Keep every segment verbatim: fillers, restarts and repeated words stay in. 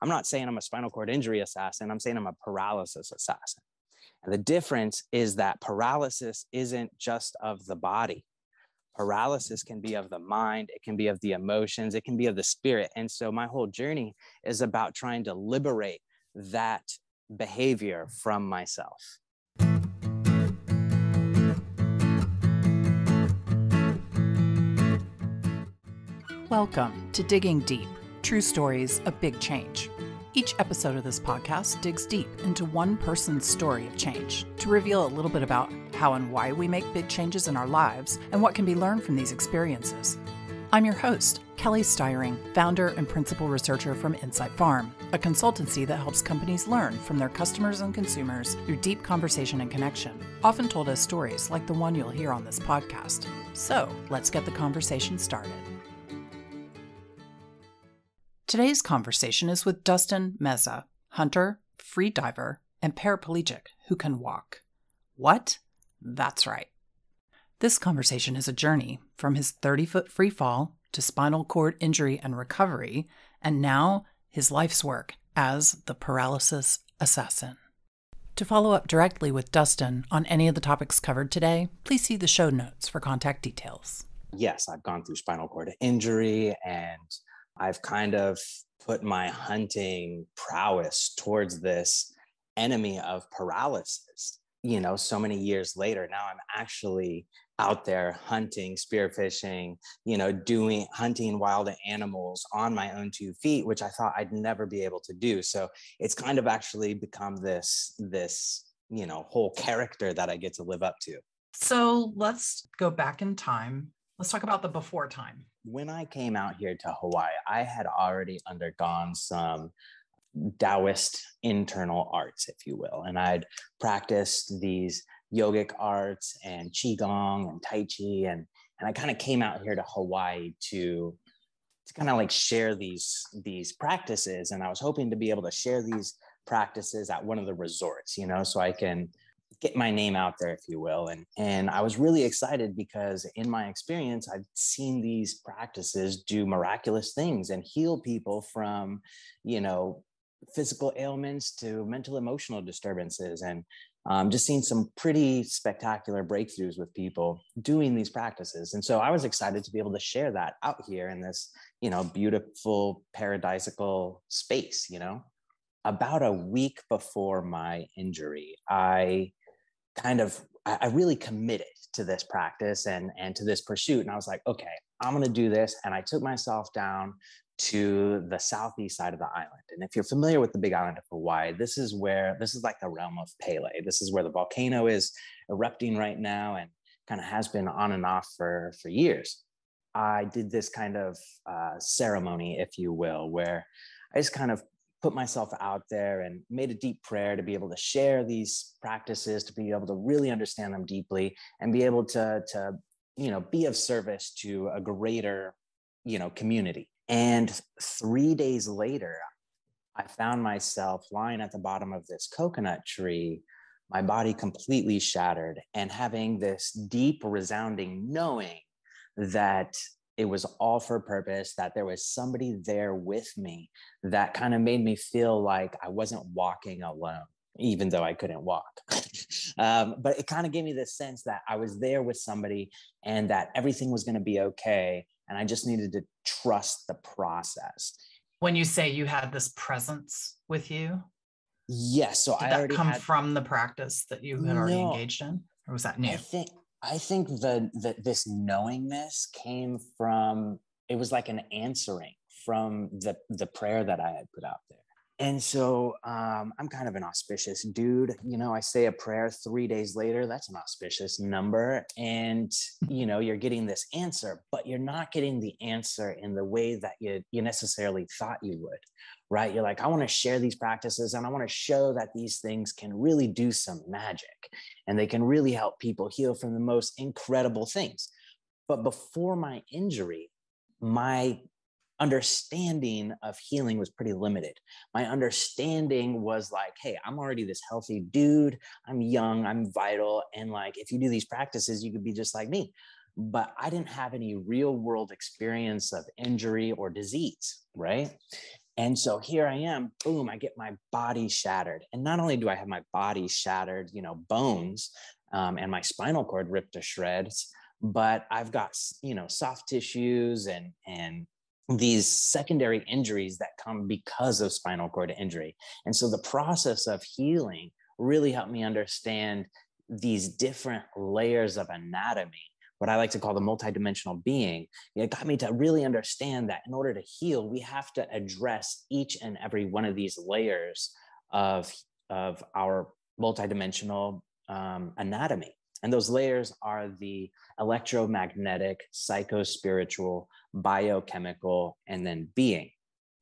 I'm not saying I'm a spinal cord injury assassin. I'm saying I'm a paralysis assassin. And the difference is that paralysis isn't just of the body. Paralysis can be of the mind. It can be of the emotions. It can be of the spirit. And so my whole journey is about trying to liberate that behavior from myself. Welcome to Digging Deep, True Stories of Big Change. Each episode of this podcast digs deep into one person's story of change to reveal a little bit about how and why we make big changes in our lives and what can be learned from these experiences. I'm your host, Kelly Styring, founder and principal researcher from Insight Farm, a consultancy that helps companies learn from their customers and consumers through deep conversation and connection, often told as stories like the one you'll hear on this podcast. So let's get the conversation started. Today's conversation is with Dustin Meza, hunter, free diver, and paraplegic who can walk. What? That's right. This conversation is a journey from his thirty-foot free fall to spinal cord injury and recovery, and now his life's work as the paralysis assassin. To follow up directly with Dustin on any of the topics covered today, please see the show notes for contact details. Yes, I've gone through spinal cord injury, and I've kind of put my hunting prowess towards this enemy of paralysis. You know, so many years later, now I'm actually out there hunting, spearfishing, you know, doing hunting wild animals on my own two feet, which I thought I'd never be able to do. So it's kind of actually become this, this, you know, whole character that I get to live up to. So let's go back in time. Let's talk about the before time. When I came out here to Hawaii, I had already undergone some Taoist internal arts, if you will. And I'd practiced these yogic arts and qigong and Tai Chi. And, and I kind of came out here to Hawaii to, to kind of like share these, these practices. And I was hoping to be able to share these practices at one of the resorts, you know, so I can get my name out there, if you will. And, and I was really excited because in my experience, I've seen these practices do miraculous things and heal people from, you know, physical ailments to mental, emotional disturbances. And um, just seen some pretty spectacular breakthroughs with people doing these practices. And so I was excited to be able to share that out here in this, you know, beautiful paradisical space, you know. About a week before my injury, I kind of, I really committed to this practice and, and to this pursuit. And I was like, okay, I'm going to do this. And I took myself down to the southeast side of the island. And if you're familiar with the Big Island of Hawaii, this is where, this is like the realm of Pele. This is where the volcano is erupting right now and kind of has been on and off for, for years. I did this kind of uh, ceremony, if you will, where I just kind of put myself out there and made a deep prayer to be able to share these practices, to be able to really understand them deeply and be able to, to, you know, be of service to a greater, you know, community. And three days later, I found myself lying at the bottom of this coconut tree, my body completely shattered and having this deep resounding knowing that it was all for a purpose, that there was somebody there with me that kind of made me feel like I wasn't walking alone, even though I couldn't walk. um, but it kind of gave me this sense that I was there with somebody and that everything was going to be okay. And I just needed to trust the process. When you say you had this presence with you? Yes. So did I that come had... from the practice that you had no, already engaged in? Or was that new? I think... I think the, the this knowingness came from, it was like an answering from the, the prayer that I had put out there. And so um, I'm kind of an auspicious dude. You know, I say a prayer three days later, that's an auspicious number. And, you know, you're getting this answer, but you're not getting the answer in the way that you, you necessarily thought you would, right? You're like, I want to share these practices and I want to show that these things can really do some magic and they can really help people heal from the most incredible things. But before my injury, my understanding of healing was pretty limited. My understanding was like, hey, I'm already this healthy dude. I'm young, I'm vital. And like, if you do these practices, you could be just like me. But I didn't have any real world experience of injury or disease, right? And so here I am, boom, I get my body shattered. And not only do I have my body shattered, you know, bones um, and my spinal cord ripped to shreds, but I've got, you know, soft tissues and, and these secondary injuries that come because of spinal cord injury. And so the process of healing really helped me understand these different layers of anatomy, what I like to call the multidimensional being. It got me to really understand that in order to heal, we have to address each and every one of these layers of, of our multidimensional um, anatomy. And those layers are the electromagnetic, psychospiritual, biochemical, and then being.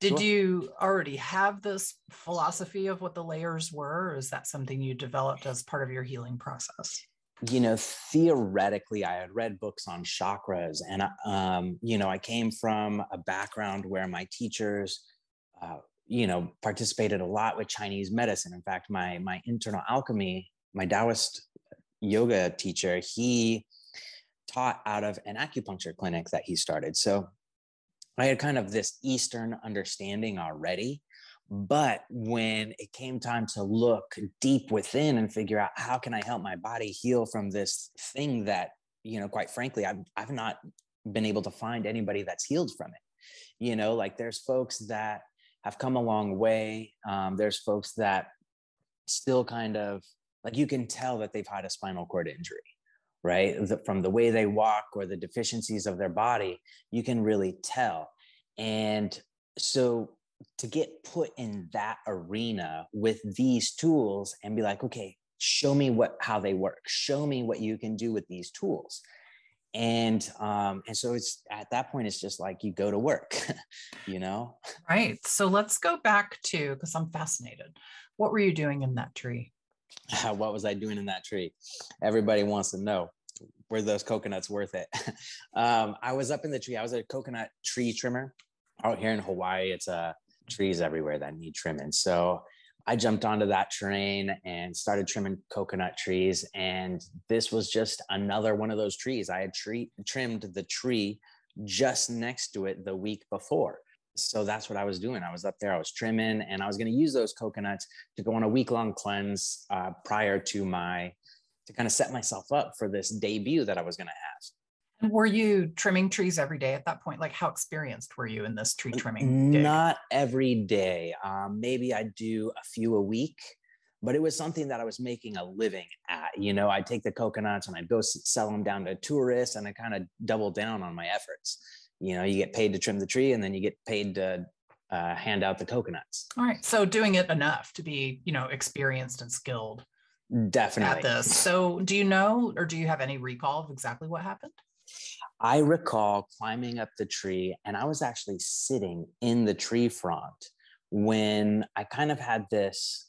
Did you already have this philosophy of what the layers were, or is that something you developed as part of your healing process? You know, theoretically, I had read books on chakras, and, um, you know, I came from a background where my teachers, uh, you know, participated a lot with Chinese medicine. In fact, my, my internal alchemy, my Taoist yoga teacher, he taught out of an acupuncture clinic that he started. So I had kind of this Eastern understanding already, but when it came time to look deep within and figure out how can I help my body heal from this thing that, you know, quite frankly, I've, I've not been able to find anybody that's healed from it. You know, like there's folks that have come a long way. Um, there's folks that still kind of, like you can tell that they've had a spinal cord injury, right? The, from the way they walk or the deficiencies of their body, you can really tell. And so to get put in that arena with these tools and be like, okay, show me what, how they work. Show me what you can do with these tools. And, um, and so it's at that point, it's just like, you go to work, you know? Right. So let's go back to, 'cause I'm fascinated. What were you doing in that tree? What was I doing in that tree? Everybody wants to know. Were those coconuts worth it? um, I was up in the tree. I was a coconut tree trimmer out here in Hawaii. It's uh, trees everywhere that need trimming. So I jumped onto that train and started trimming coconut trees. And this was just another one of those trees. I had tree, trimmed the tree just next to it the week before. So that's what I was doing. I was up there, I was trimming, and I was going to use those coconuts to go on a week-long cleanse uh, prior to my, to kind of set myself up for this debut that I was going to have. Were you trimming trees every day at that point? Like how experienced were you in this tree trimming gig? Not every day. Um, maybe I do a few a week, but it was something that I was making a living at. You know, I'd take the coconuts and I'd go sell them down to tourists, and I kind of double down on my efforts. You know, you get paid to trim the tree and then you get paid to uh, hand out the coconuts. All right. So doing it enough to be, you know, experienced and skilled. Definitely. At this. So do you know, or do you have any recall of exactly what happened? I recall climbing up the tree, and I was actually sitting in the tree front when I kind of had this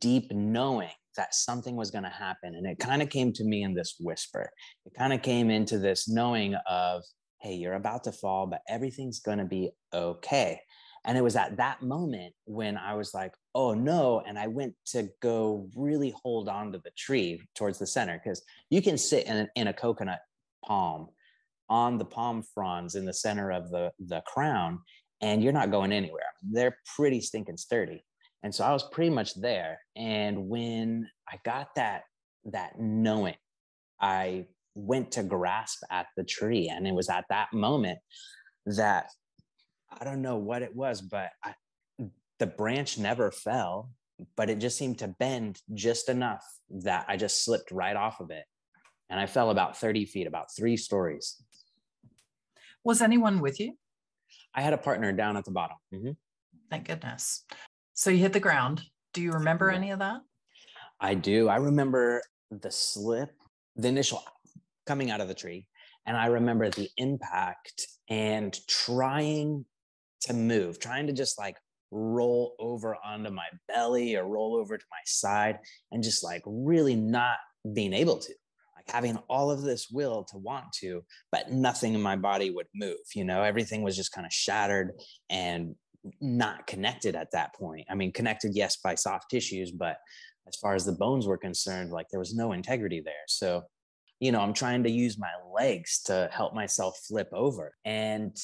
deep knowing that something was going to happen. And it kind of came to me in this whisper. It kind of came into this knowing of, hey, you're about to fall, but everything's going to be okay. And it was at that moment when I was like, oh no. And I went to go really hold on to the tree towards the center, because you can sit in, in a coconut palm on the palm fronds in the center of the, the crown, and you're not going anywhere. They're pretty stinking sturdy. And so I was pretty much there. And when I got that, that knowing, I went to grasp at the tree. And it was at that moment that I don't know what it was, but I, the branch never fell, but it just seemed to bend just enough that I just slipped right off of it. And I fell about thirty feet, about three stories. Was anyone with you? I had a partner down at the bottom. Mm-hmm. Thank goodness. So you hit the ground. Do you remember yeah. any of that? I do. I remember the slip, the initial coming out of the tree. And I remember the impact and trying to move, trying to just like roll over onto my belly or roll over to my side, and just like really not being able to, like having all of this will to want to, but nothing in my body would move. You know, everything was just kind of shattered and not connected at that point. I mean, connected, yes, by soft tissues, but as far as the bones were concerned, like there was no integrity there. So, you know, I'm trying to use my legs to help myself flip over, and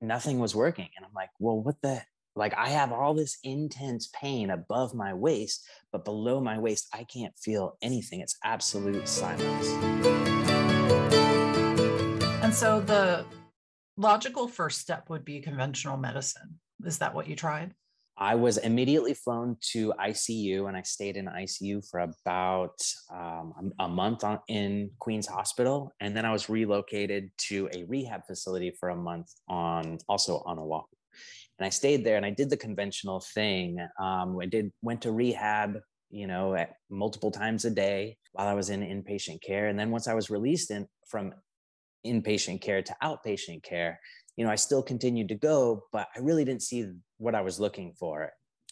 nothing was working. And I'm like, well, what the, Like I have all this intense pain above my waist, but below my waist, I can't feel anything. It's absolute silence. And so the logical first step would be conventional medicine. Is that what you tried? I was immediately flown to I C U and I stayed in I C U for about um, a month on, in Queens Hospital. And then I was relocated to a rehab facility for a month on also on Oahu. And I stayed there and I did the conventional thing. Um, I did, went to rehab, you know, at multiple times a day while I was in inpatient care. And then once I was released in, from inpatient care to outpatient care, you know, I still continued to go, but I really didn't see what I was looking for,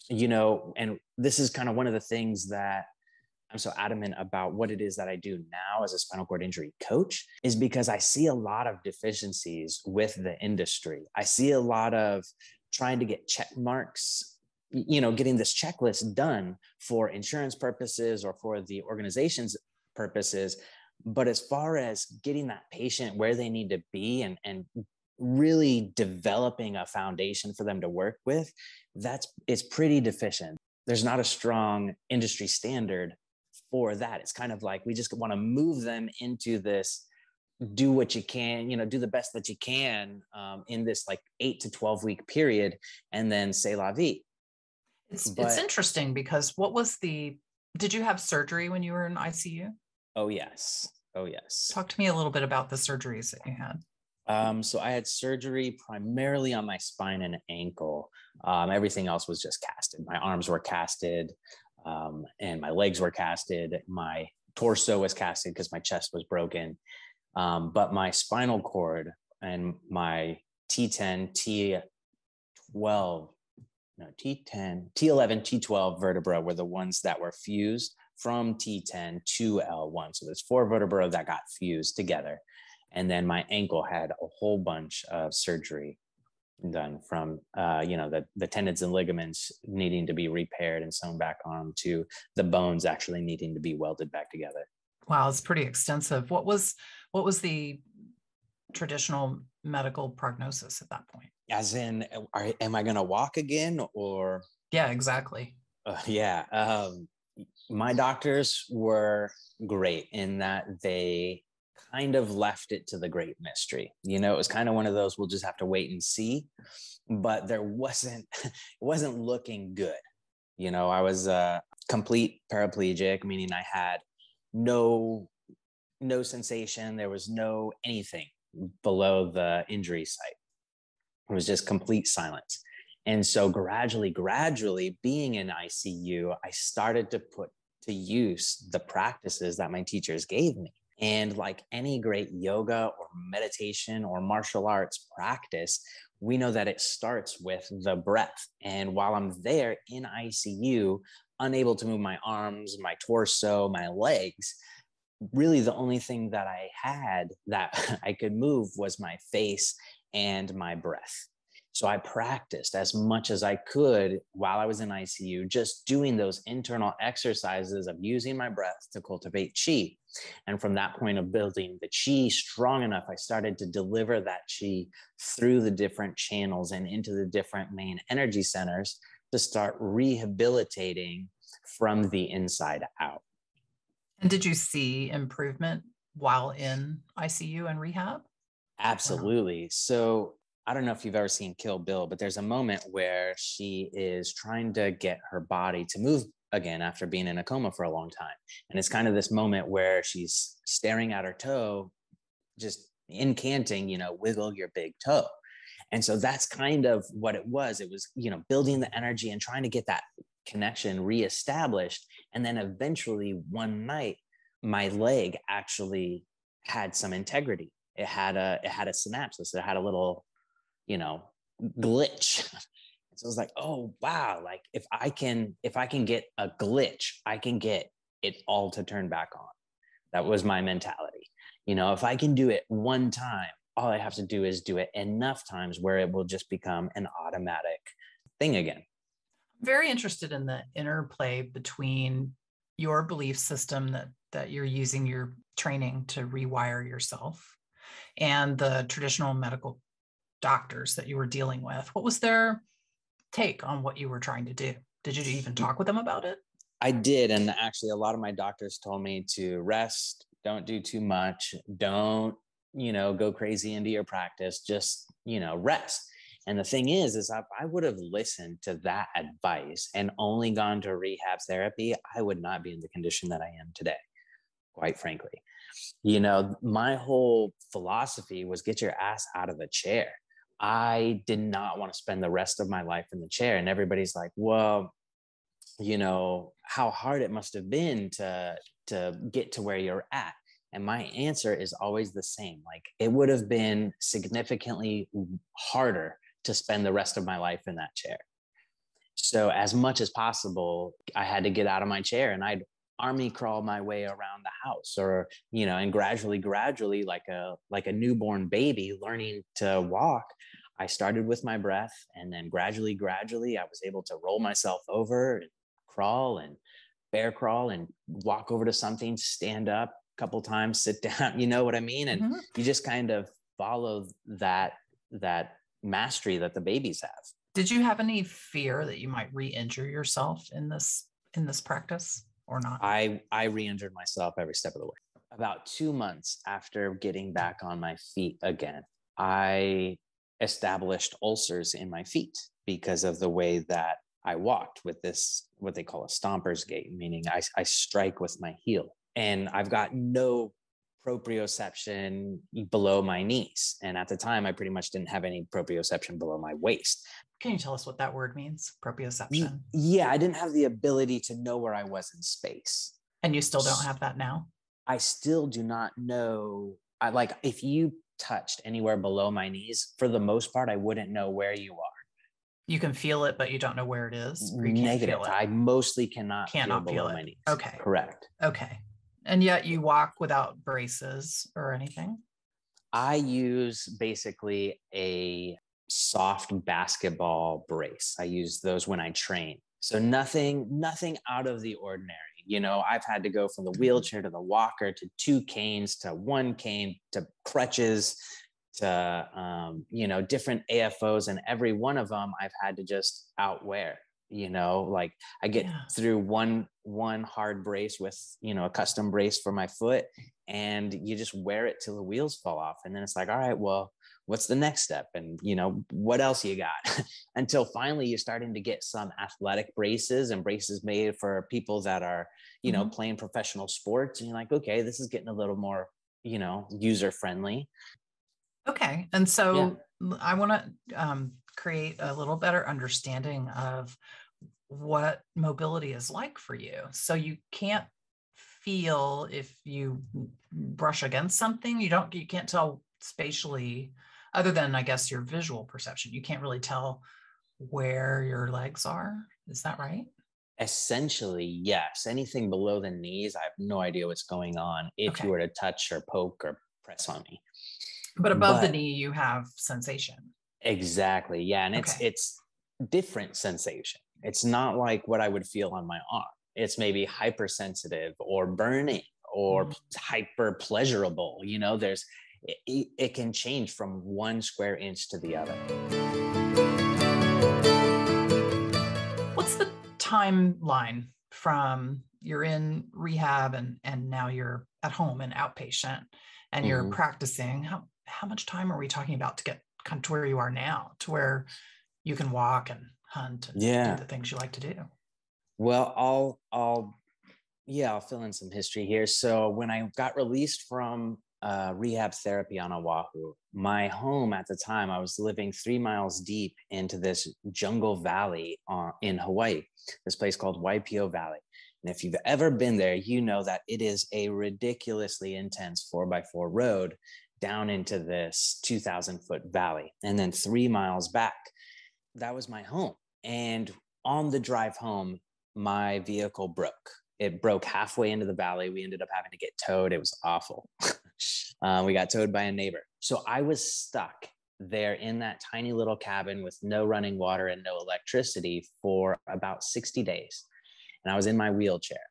you know, and this is kind of one of the things that I'm so adamant about what it is that I do now as a spinal cord injury coach is because I see a lot of deficiencies with the industry. I see a lot of trying to get check marks, you know, getting this checklist done for insurance purposes or for the organization's purposes. But as far as getting that patient where they need to be and, and really developing a foundation for them to work with, that's, it's pretty deficient. There's not a strong industry standard for that. It's kind of like, we just want to move them into this, do what you can, you know, do the best that you can um, in this like eight to twelve week period. And then c'est la vie. It's, but, it's interesting because what was the, did you have surgery when you were in I C U? Oh yes. Oh yes. Talk to me a little bit about the surgeries that you had. Um, so I had surgery primarily on my spine and ankle. Um, everything else was just casted. My arms were casted, um, and my legs were casted. My torso was casted because my chest was broken. Um, but my spinal cord and my T ten, T twelve, no T ten, T eleven, T twelve vertebrae were the ones that were fused from T ten to L one. So there's four vertebrae that got fused together. And then my ankle had a whole bunch of surgery done from, uh, you know, the, the tendons and ligaments needing to be repaired and sewn back on to the bones actually needing to be welded back together. Wow. It's pretty extensive. What was, what was the traditional medical prognosis at that point? As in, are, am I going to walk again or? Yeah, exactly. Uh, yeah. Um, my doctors were great in that they kind of left it to the great mystery. You know, it was kind of one of those, we'll just have to wait and see, but there wasn't, it wasn't looking good. You know, I was a complete paraplegic, meaning I had no, no sensation. There was no anything below the injury site. It was just complete silence. And so gradually, gradually being in I C U, I started to put to use the practices that my teachers gave me. And like any great yoga or meditation or martial arts practice, we know that it starts with the breath. And while I'm there in I C U, unable to move my arms, my torso, my legs, really the only thing that I had that I could move was my face and my breath. So I practiced as much as I could while I was in I C U, just doing those internal exercises of using my breath to cultivate chi. And from that point of building the chi strong enough, I started to deliver that chi through the different channels and into the different main energy centers to start rehabilitating from the inside out. And did you see improvement while in I C U and rehab? Absolutely. So I don't know if you've ever seen Kill Bill, but there's a moment where she is trying to get her body to move again after being in a coma for a long time. And it's kind of this moment where she's staring at her toe, just incanting, you know, wiggle your big toe. And so that's kind of what it was. It was, you know, building the energy and trying to get that connection reestablished. And then eventually one night, my leg actually had some integrity. It had a, it had a synapse. It had a little, you know, glitch. So I was like, oh, wow. Like if I can, if I can get a glitch, I can get it all to turn back on. That was my mentality. You know, if I can do it one time, all I have to do is do it enough times where it will just become an automatic thing again. I'm very interested in the interplay between your belief system that, that you're using your training to rewire yourself and the traditional medical doctors that you were dealing with. What was their take on what you were trying to do? Did you even talk with them about it? I did. And actually, a lot of my doctors told me to rest, don't do too much, don't, you know, go crazy into your practice, just, you know, rest. And the thing is, is I, I would have listened to that advice and only gone to rehab therapy, I would not be in the condition that I am today, quite frankly. You know, my whole philosophy was get your ass out of the chair. I did not want to spend the rest of my life in the chair. And everybody's like, well, you know, how hard it must have been to, to get to where you're at. And my answer is always the same. Like, it would have been significantly harder to spend the rest of my life in that chair. So as much as possible, I had to get out of my chair, and I'd army crawl my way around the house, or, you know, and gradually, gradually, like a, like a newborn baby learning to walk, I started with my breath, and then gradually, gradually, I was able to roll myself over and crawl and bear crawl and walk over to something, stand up a couple times, sit down, you know what I mean? And mm-hmm. you just kind of follow that, that mastery that the babies have. Did you have any fear that you might re-injure yourself in this, in this practice? Or not? I, I re-injured myself every step of the way. About two months after getting back on my feet again, I established ulcers in my feet because of the way that I walked with this, what they call a stomper's gait, meaning I, I strike with my heel. And I've got no proprioception below my knees. And at the time, I pretty much didn't have any proprioception below my waist. Can you tell us what that word means? Proprioception. Yeah, I didn't have the ability to know where I was in space. And you still don't have that now? I still do not know. I like, if you touched anywhere below my knees, for the most part, I wouldn't know where you are. You can feel it, but you don't know where it is? Or you can't Negative. Feel it. I mostly cannot, cannot feel below feel it. My knees. Okay. Correct. Okay. And yet you walk without braces or anything? I use basically a soft basketball brace. I use those when I train. So nothing, nothing out of the ordinary. You know, I've had to go from the wheelchair to the walker to two canes to one cane to crutches to, um, you know, different A F Os, and every one of them I've had to just outwear. You know, like I get yeah. through one, one hard brace with, you know, a custom brace for my foot, and you just wear it till the wheels fall off. And then it's like, all right, well, what's the next step? And, you know, what else you got? Until finally you're starting to get some athletic braces and braces made for people that are, you mm-hmm. know, playing professional sports. And you're like, okay, this is getting a little more, you know, user-friendly. Okay. And so yeah. I want to um, create a little better understanding of what mobility is like for you. So you can't feel if you brush against something, you don't, you can't tell spatially, other than, I guess, your visual perception, you can't really tell where your legs are. Is that right? Essentially, yes. Anything below the knees, I have no idea what's going on if okay. you were to touch or poke or press on me. But above but, the knee, you have sensation. Exactly. Yeah. And it's okay. it's different sensation. It's not like what I would feel on my arm. It's maybe hypersensitive or burning or mm. hyper pleasurable. You know, there's It, it can change from one square inch to the other. What's the timeline from you're in rehab and, and now you're at home and outpatient and you're mm-hmm. practicing? How, how much time are we talking about to get kind of to where you are now, to where you can walk and hunt and yeah. do the things you like to do? Well, I'll, I'll, yeah, I'll fill in some history here. So when I got released from Uh, rehab therapy on Oahu, my home at the time, I was living three miles deep into this jungle valley uh, in Hawaii, this place called Waipio Valley. And if you've ever been there, you know that it is a ridiculously intense four by four road down into this two thousand foot valley. And then three miles back, that was my home. And on the drive home, my vehicle broke. It broke halfway into the valley. We ended up having to get towed. It was awful. Uh, we got towed by a neighbor. So I was stuck there in that tiny little cabin with no running water and no electricity for about sixty days. And I was in my wheelchair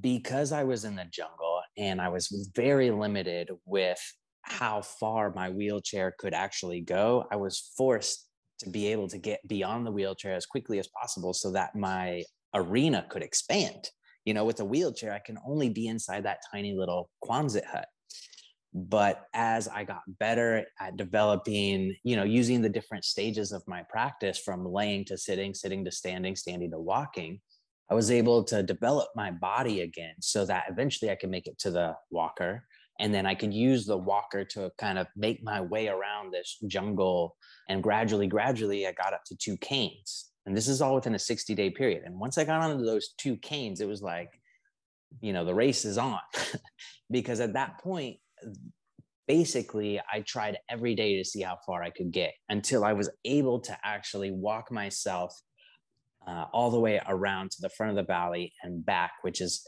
because I was in the jungle, and I was very limited with how far my wheelchair could actually go. I was forced to be able to get beyond the wheelchair as quickly as possible so that my arena could expand. You know, with a wheelchair, I can only be inside that tiny little Quonset hut. But as I got better at developing, you know, using the different stages of my practice from laying to sitting, sitting to standing, standing to walking, I was able to develop my body again so that eventually I could make it to the walker. And then I could use the walker to kind of make my way around this jungle. And gradually, gradually, I got up to two canes. And this is all within a sixty day period. And once I got onto those two canes, it was like, you know, the race is on. Because at that point, basically, I tried every day to see how far I could get until I was able to actually walk myself uh, all the way around to the front of the valley and back, which is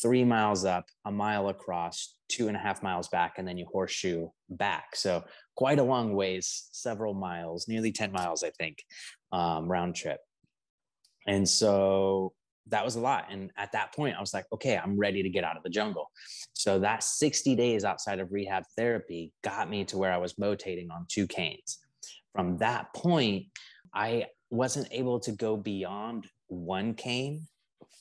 three miles up, a mile across, two and a half miles back, and then you horseshoe back. So quite a long ways, several miles, nearly ten miles, I think, um, round trip. And so that was a lot. And at that point, I was like, okay, I'm ready to get out of the jungle. So that sixty days outside of rehab therapy got me to where I was rotating on two canes. From that point, I wasn't able to go beyond one cane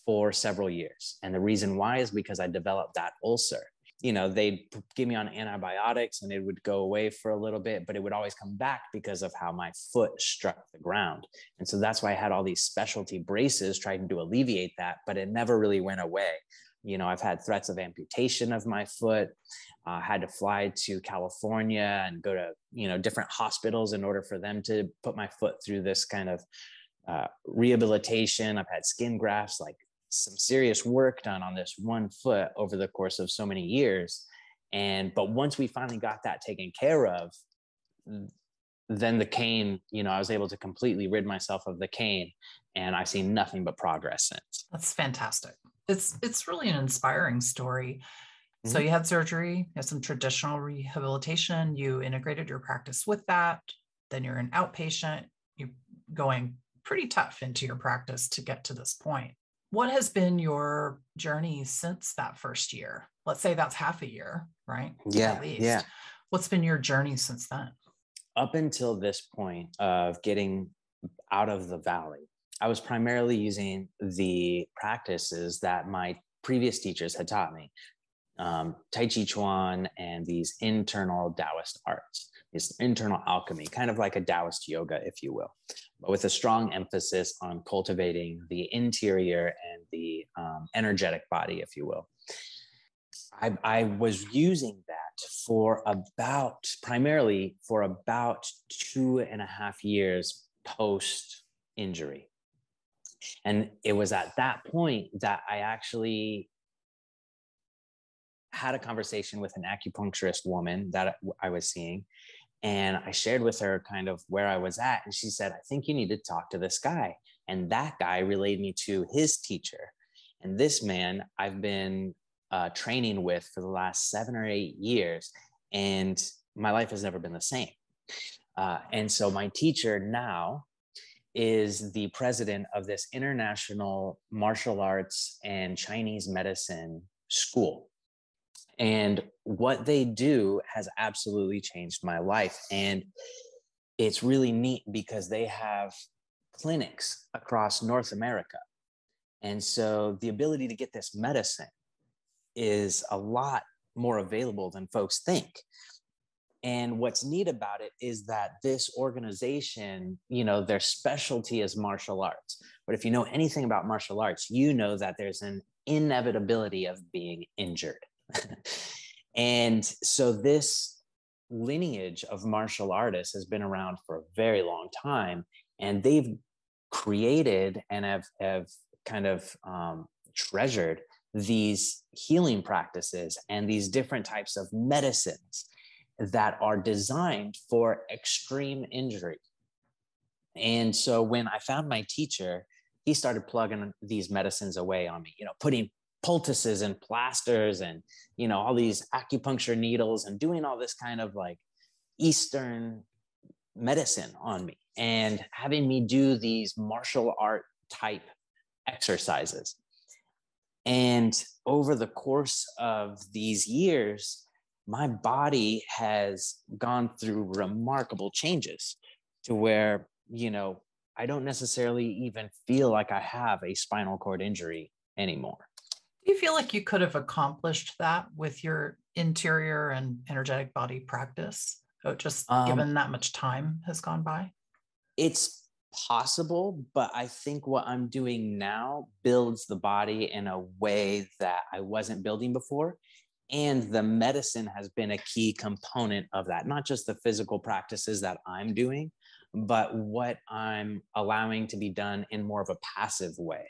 for several years. And the reason why is because I developed that ulcer. You know, they'd give me on antibiotics and it would go away for a little bit, but it would always come back because of how my foot struck the ground. And so that's why I had all these specialty braces trying to alleviate that, but it never really went away. You know, I've had threats of amputation of my foot, uh, had to fly to California and go to, you know, different hospitals in order for them to put my foot through this kind of uh, rehabilitation. I've had skin grafts, like some serious work done on this one foot over the course of so many years. And, but once we finally got that taken care of, then the cane, you know, I was able to completely rid myself of the cane, and I've seen nothing but progress since. That's fantastic. It's, it's really an inspiring story. Mm-hmm. So you had surgery, you had some traditional rehabilitation, you integrated your practice with that. Then you're an outpatient, you're going pretty tough into your practice to get to this point. What has been your journey since that first year? Let's say that's half a year, right? Yeah, at least. Yeah. What's been your journey since then? Up until this point of getting out of the valley, I was primarily using the practices that my previous teachers had taught me. Um, Tai Chi Chuan and these internal Taoist arts, this internal alchemy, kind of like a Taoist yoga, if you will, but with a strong emphasis on cultivating the interior and the um, energetic body, if you will. I, I was using that for about, primarily for about two and a half years post-injury. And it was at that point that I actually had a conversation with an acupuncturist woman that I was seeing. And I shared with her kind of where I was at. And she said, I think you need to talk to this guy. And that guy relayed me to his teacher. And this man I've been uh, training with for the last seven or eight years. And my life has never been the same. Uh, and so my teacher now is the president of this international martial arts and Chinese medicine school. And what they do has absolutely changed my life. And it's really neat because they have clinics across North America. And so the ability to get this medicine is a lot more available than folks think. And what's neat about it is that this organization, you know, their specialty is martial arts. But if you know anything about martial arts, you know that there's an inevitability of being injured. And so this lineage of martial artists has been around for a very long time, and they've created and have, have kind of um, treasured these healing practices and these different types of medicines that are designed for extreme injury. And so when I found my teacher, he started plugging these medicines away on me, you know, putting poultices and plasters and, you know, all these acupuncture needles and doing all this kind of like Eastern medicine on me and having me do these martial art type exercises. And over the course of these years, my body has gone through remarkable changes to where you know, I don't necessarily even feel like I have a spinal cord injury anymore. Do you feel like you could have accomplished that with your interior and energetic body practice? Oh, just um, given that much time has gone by? It's possible, but I think what I'm doing now builds the body in a way that I wasn't building before. And the medicine has been a key component of that, not just the physical practices that I'm doing, but what I'm allowing to be done in more of a passive way.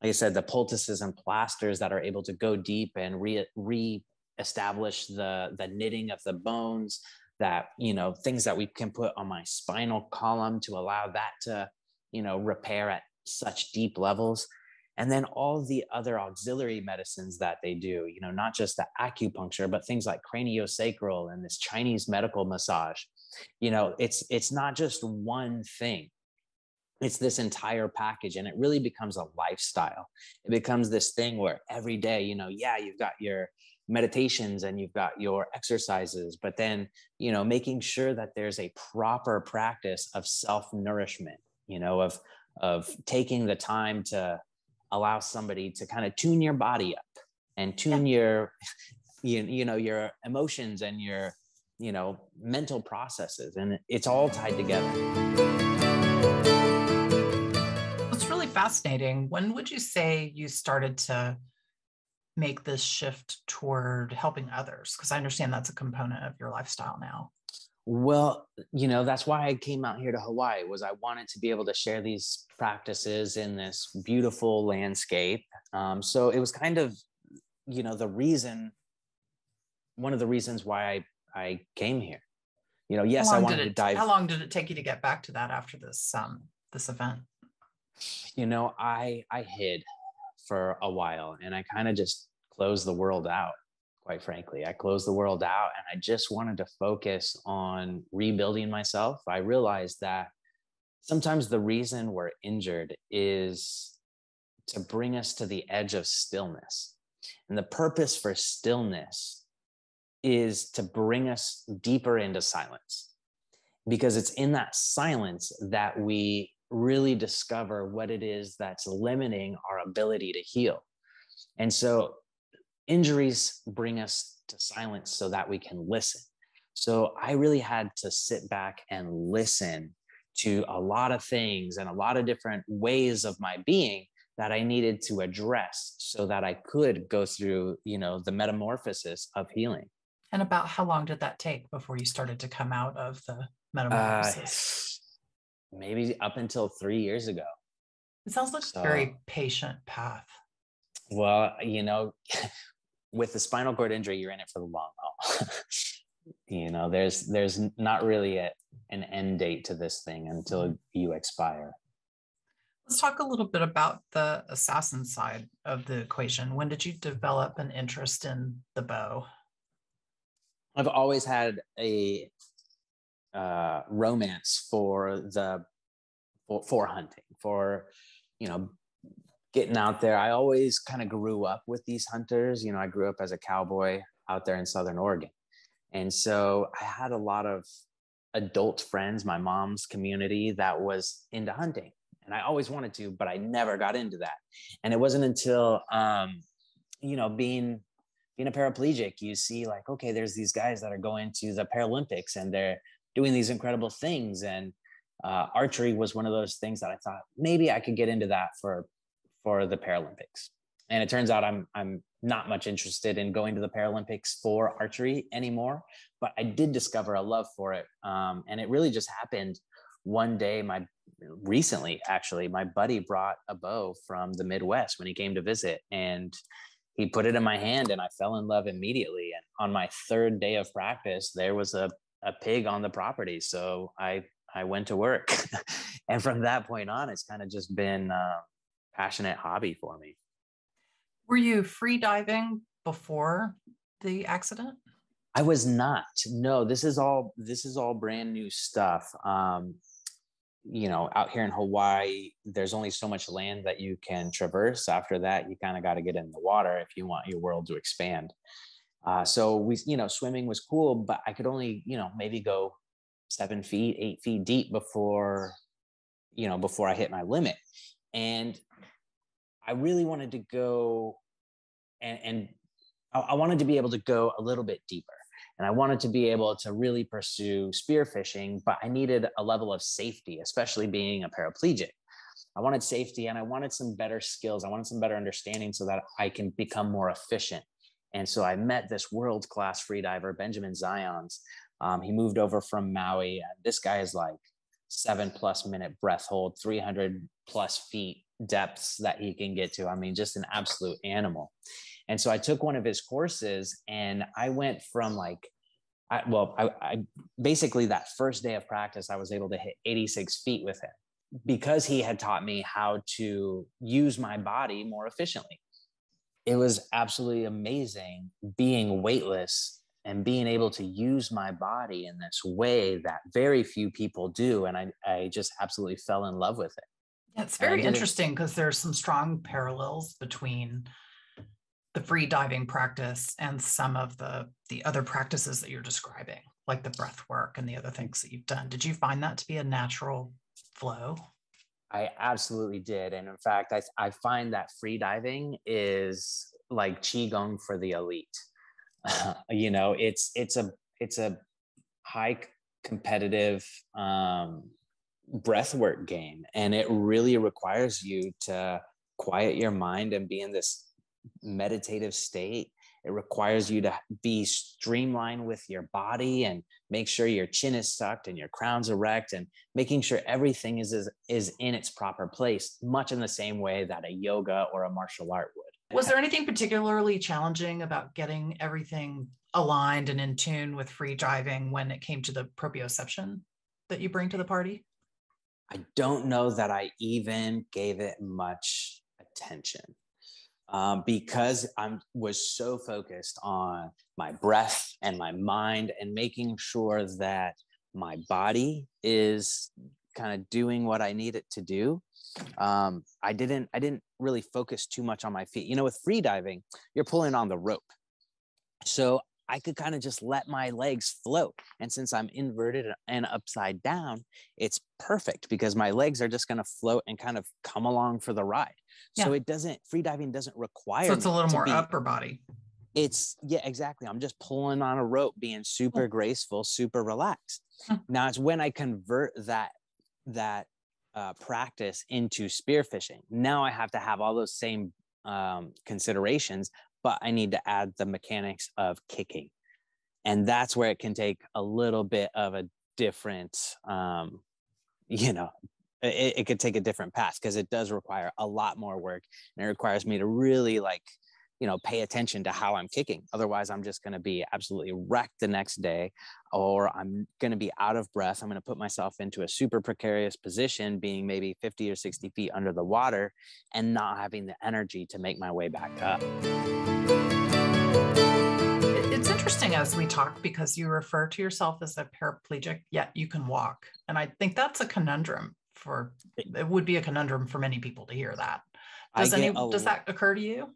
Like I said, the poultices and plasters that are able to go deep and re- re-establish the, the knitting of the bones, that, you know, things that we can put on my spinal column to allow that to, you know, repair at such deep levels. And then all the other auxiliary medicines that they do, you know, not just the acupuncture, but things like craniosacral and this Chinese medical massage. You know, it's, it's not just one thing. It's this entire package. And it really becomes a lifestyle. It becomes this thing where every day, you know, yeah, you've got your meditations and you've got your exercises, but then, you know, making sure that there's a proper practice of self-nourishment, you know, of, of taking the time to allow somebody to kind of tune your body up and tune yeah. your, you, you know, your emotions and your, you know, mental processes. And it's all tied together. It's really fascinating. When would you say you started to make this shift toward helping others? Because I understand that's a component of your lifestyle now. Well, you know, that's why I came out here to Hawaii, was I wanted to be able to share these practices in this beautiful landscape. Um, so it was kind of, you know, the reason, one of the reasons why I, I came here. You know, yes, I wanted to dive. How long did it take you to get back to that after this, um, this event? You know, I, I hid for a while and I kind of just closed the world out. Quite frankly, I closed the world out and I just wanted to focus on rebuilding myself. I realized that sometimes the reason we're injured is to bring us to the edge of stillness. And the purpose for stillness is to bring us deeper into silence, because it's in that silence that we really discover what it is that's limiting our ability to heal. And so injuries bring us to silence so that we can listen. So I really had to sit back and listen to a lot of things and a lot of different ways of my being that I needed to address so that I could go through, you know, the metamorphosis of healing. And about how long did that take before you started to come out of the metamorphosis? Uh, maybe up until three years ago. It sounds like so, a very patient path. Well, you know, with the spinal cord injury, you're in it for the long haul. You know, there's there's not really a, an end date to this thing until you expire. Let's talk a little bit about the assassin side of the equation. When did you develop an interest in the bow? I've always had a uh, romance for the for, for hunting, for, you know, getting out there. I always kind of grew up with these hunters. You know, I grew up as a cowboy out there in Southern Oregon. And so I had a lot of adult friends, my mom's community, that was into hunting. And I always wanted to, but I never got into that. And it wasn't until, um, you know, being, being a paraplegic, you see like, okay, there's these guys that are going to the Paralympics and they're doing these incredible things. And uh, archery was one of those things that I thought maybe I could get into that for for the Paralympics. And it turns out I'm I'm not much interested in going to the Paralympics for archery anymore, but I did discover a love for it. Um, and it really just happened one day. My recently, actually, my buddy brought a bow from the Midwest when he came to visit, and he put it in my hand and I fell in love immediately. And on my third day of practice, there was a, a pig on the property. So I, I went to work. And from that point on, it's kind of just been, uh, passionate hobby for me. Were you free diving before the accident? I was not. No, this is all, this is all brand new stuff. Um, you know, out here in Hawaii, there's only so much land that you can traverse. After that, you kind of got to get in the water if you want your world to expand. Uh, so we, you know, swimming was cool, but I could only, you know, maybe go seven feet, eight feet deep before you know, before I hit my limit. And I really wanted to go and, and I, I wanted to be able to go a little bit deeper. And I wanted to be able to really pursue spearfishing, but I needed a level of safety, especially being a paraplegic. I wanted safety and I wanted some better skills. I wanted some better understanding so that I can become more efficient. And so I met this world-class freediver, Benjamin Zions. Um, he moved over from Maui. This guy is like seven plus minute breath hold, three hundred plus feet depths that he can get to. I mean, just an absolute animal. And so I took one of his courses and I went from like, I, well, I, I basically that first day of practice, I was able to hit eighty-six feet with him, because he had taught me how to use my body more efficiently. It was absolutely amazing being weightless and being able to use my body in this way that very few people do. And I, I just absolutely fell in love with it. Yeah, it's very interesting because there's some strong parallels between the free diving practice and some of the, the other practices that you're describing, like the breath work and the other things that you've done. Did you find that to be a natural flow? I absolutely did. And in fact, I, I find that free diving is like qigong for the elite. Uh, you know, it's, it's a, it's a high competitive um, breathwork game. And it really requires you to quiet your mind and be in this meditative state. It requires you to be streamlined with your body and make sure your chin is tucked and your crown's erect and making sure everything is, is, is in its proper place, much in the same way that a yoga or a martial art would. Was there anything particularly challenging about getting everything aligned and in tune with free diving when it came to the proprioception that you bring to the party? I don't know that I even gave it much attention. Um, because I was so focused on my breath and my mind and making sure that my body is kind of doing what I need it to do. Um, I didn't, I didn't really focus too much on my feet. You know, with free diving, you're pulling on the rope. So I could kind of just let my legs float. And since I'm inverted and upside down, it's perfect because my legs are just going to float and kind of come along for the ride. Yeah. So it doesn't, free diving doesn't require. So it's a little more be, upper body. It's, yeah, exactly. I'm just pulling on a rope, being super oh. graceful, super relaxed. Huh. Now it's when I convert that, that uh, practice into spearfishing. Now I have to have all those same um, considerations, but I need to add the mechanics of kicking. And that's where it can take a little bit of a different, um, you know, it, it could take a different path because it does require a lot more work. And it requires me to really like, you know, pay attention to how I'm kicking. Otherwise, I'm just going to be absolutely wrecked the next day, or I'm going to be out of breath. I'm going to put myself into a super precarious position, being maybe fifty or sixty feet under the water and not having the energy to make my way back up. It's interesting as we talk because you refer to yourself as a paraplegic, yet you can walk. And I think that's a conundrum for, it would be a conundrum for many people to hear that. Does, any, a, does that occur to you?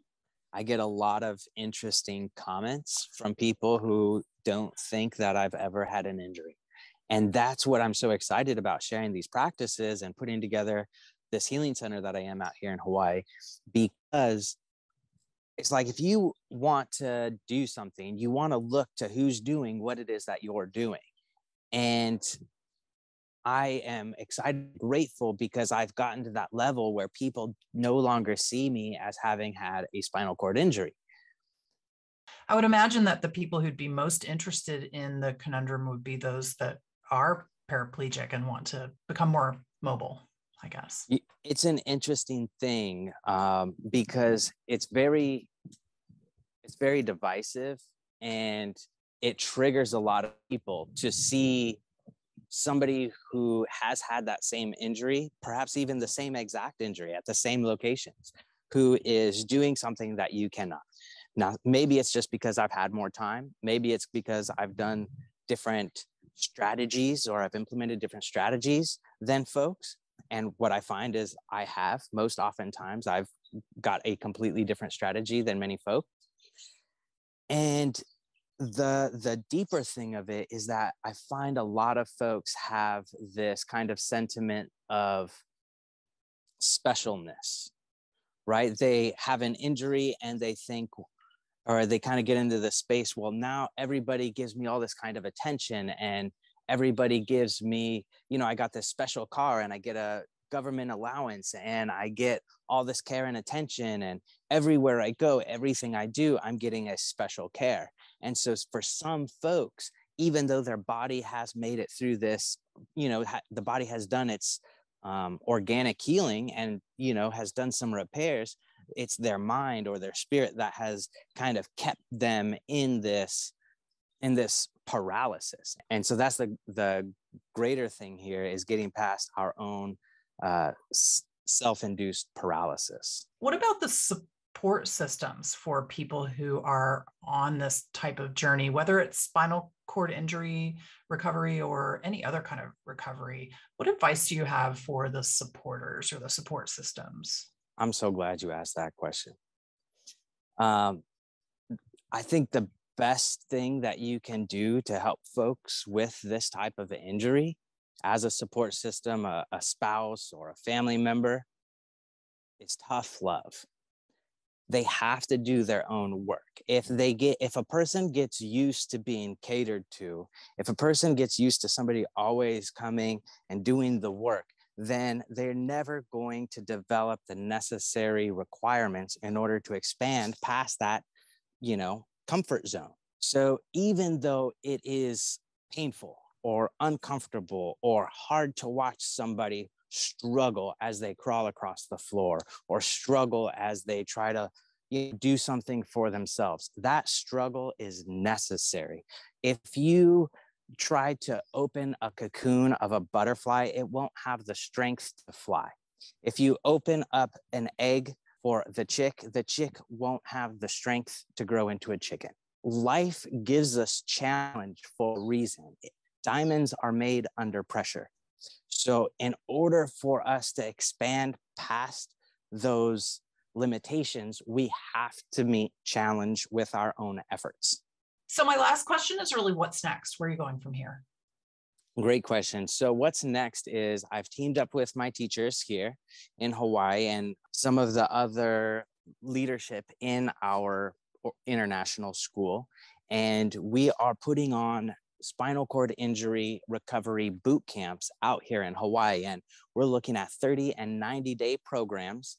I get a lot of interesting comments from people who don't think that I've ever had an injury. And that's what I'm so excited about, sharing these practices and putting together this healing center that I am out here in Hawaii, because it's like, if you want to do something, you want to look to who's doing what it is that you're doing. And I am excited, grateful, because I've gotten to that level where people no longer see me as having had a spinal cord injury. I would imagine that the people who'd be most interested in the conundrum would be those that are paraplegic and want to become more mobile, I guess. It's an interesting thing um, because it's very, it's very divisive, and it triggers a lot of people to see somebody who has had that same injury, perhaps even the same exact injury at the same locations, who is doing something that you cannot. Now, maybe it's just because I've had more time. Maybe it's because I've done different strategies, or I've implemented different strategies than folks. And what I find is I have, most oftentimes, I've got a completely different strategy than many folk. And the the deeper thing of it is that I find a lot of folks have this kind of sentiment of specialness, right? They have an injury and they think, or they kind of get into the space, well, now everybody gives me all this kind of attention and everybody gives me, you know, I got this special car and I get a government allowance and I get all this care and attention, and everywhere I go, everything I do, I'm getting a special care. And so for some folks, even though their body has made it through this, you know, ha- the body has done its um, organic healing and, you know, has done some repairs, it's their mind or their spirit that has kind of kept them in this, in this paralysis. And so that's the, the greater thing here, is getting past our own uh, self-induced paralysis. What about the support systems for people who are on this type of journey, whether it's spinal cord injury recovery or any other kind of recovery? What advice do you have for the supporters or the support systems? I'm so glad you asked that question. Um, I think the best thing that you can do to help folks with this type of injury as a support system, a, a spouse or a family member, is tough love. They have to do their own work. If they get, if a person gets used to being catered to, if a person gets used to somebody always coming and doing the work, then they're never going to develop the necessary requirements in order to expand past that, you know, comfort zone. So even though it is painful or uncomfortable or hard to watch somebody struggle as they crawl across the floor or struggle as they try to, you know, do something for themselves, that struggle is necessary. If you try to open a cocoon of a butterfly, it won't have the strength to fly. If you open up an egg for the chick, the chick won't have the strength to grow into a chicken. Life gives us challenge for a reason. Diamonds are made under pressure. So in order for us to expand past those limitations, we have to meet challenge with our own efforts. So my last question is really, what's next? Where are you going from here? Great question. So what's next is I've teamed up with my teachers here in Hawaii and some of the other leadership in our international school. And we are putting on spinal cord injury recovery boot camps out here in Hawaii. And we're looking at thirty and ninety day programs.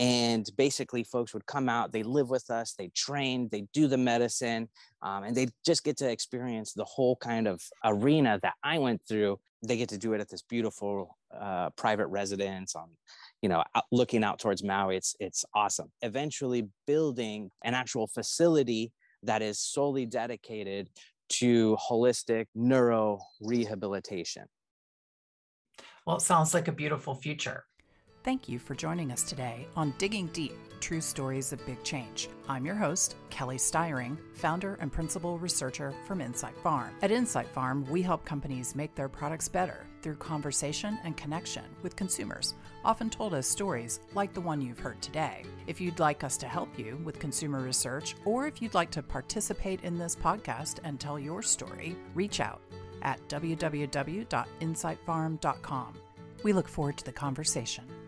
And basically folks would come out, they live with us, they train, they do the medicine, um, and they just get to experience the whole kind of arena that I went through. They get to do it at this beautiful uh, private residence on, you know, out, looking out towards Maui. It's, it's awesome. Eventually building an actual facility that is solely dedicated to holistic neuro rehabilitation. Well, it sounds like a beautiful future. Thank you for joining us today on Digging Deep, True Stories of Big Change. I'm your host, Kelly Styring, founder and principal researcher from Insight Farm. At Insight Farm, we help companies make their products better through conversation and connection with consumers, often told as stories like the one you've heard today. If you'd like us to help you with consumer research, or if you'd like to participate in this podcast and tell your story, reach out at w w w dot insight farm dot com. We look forward to the conversation.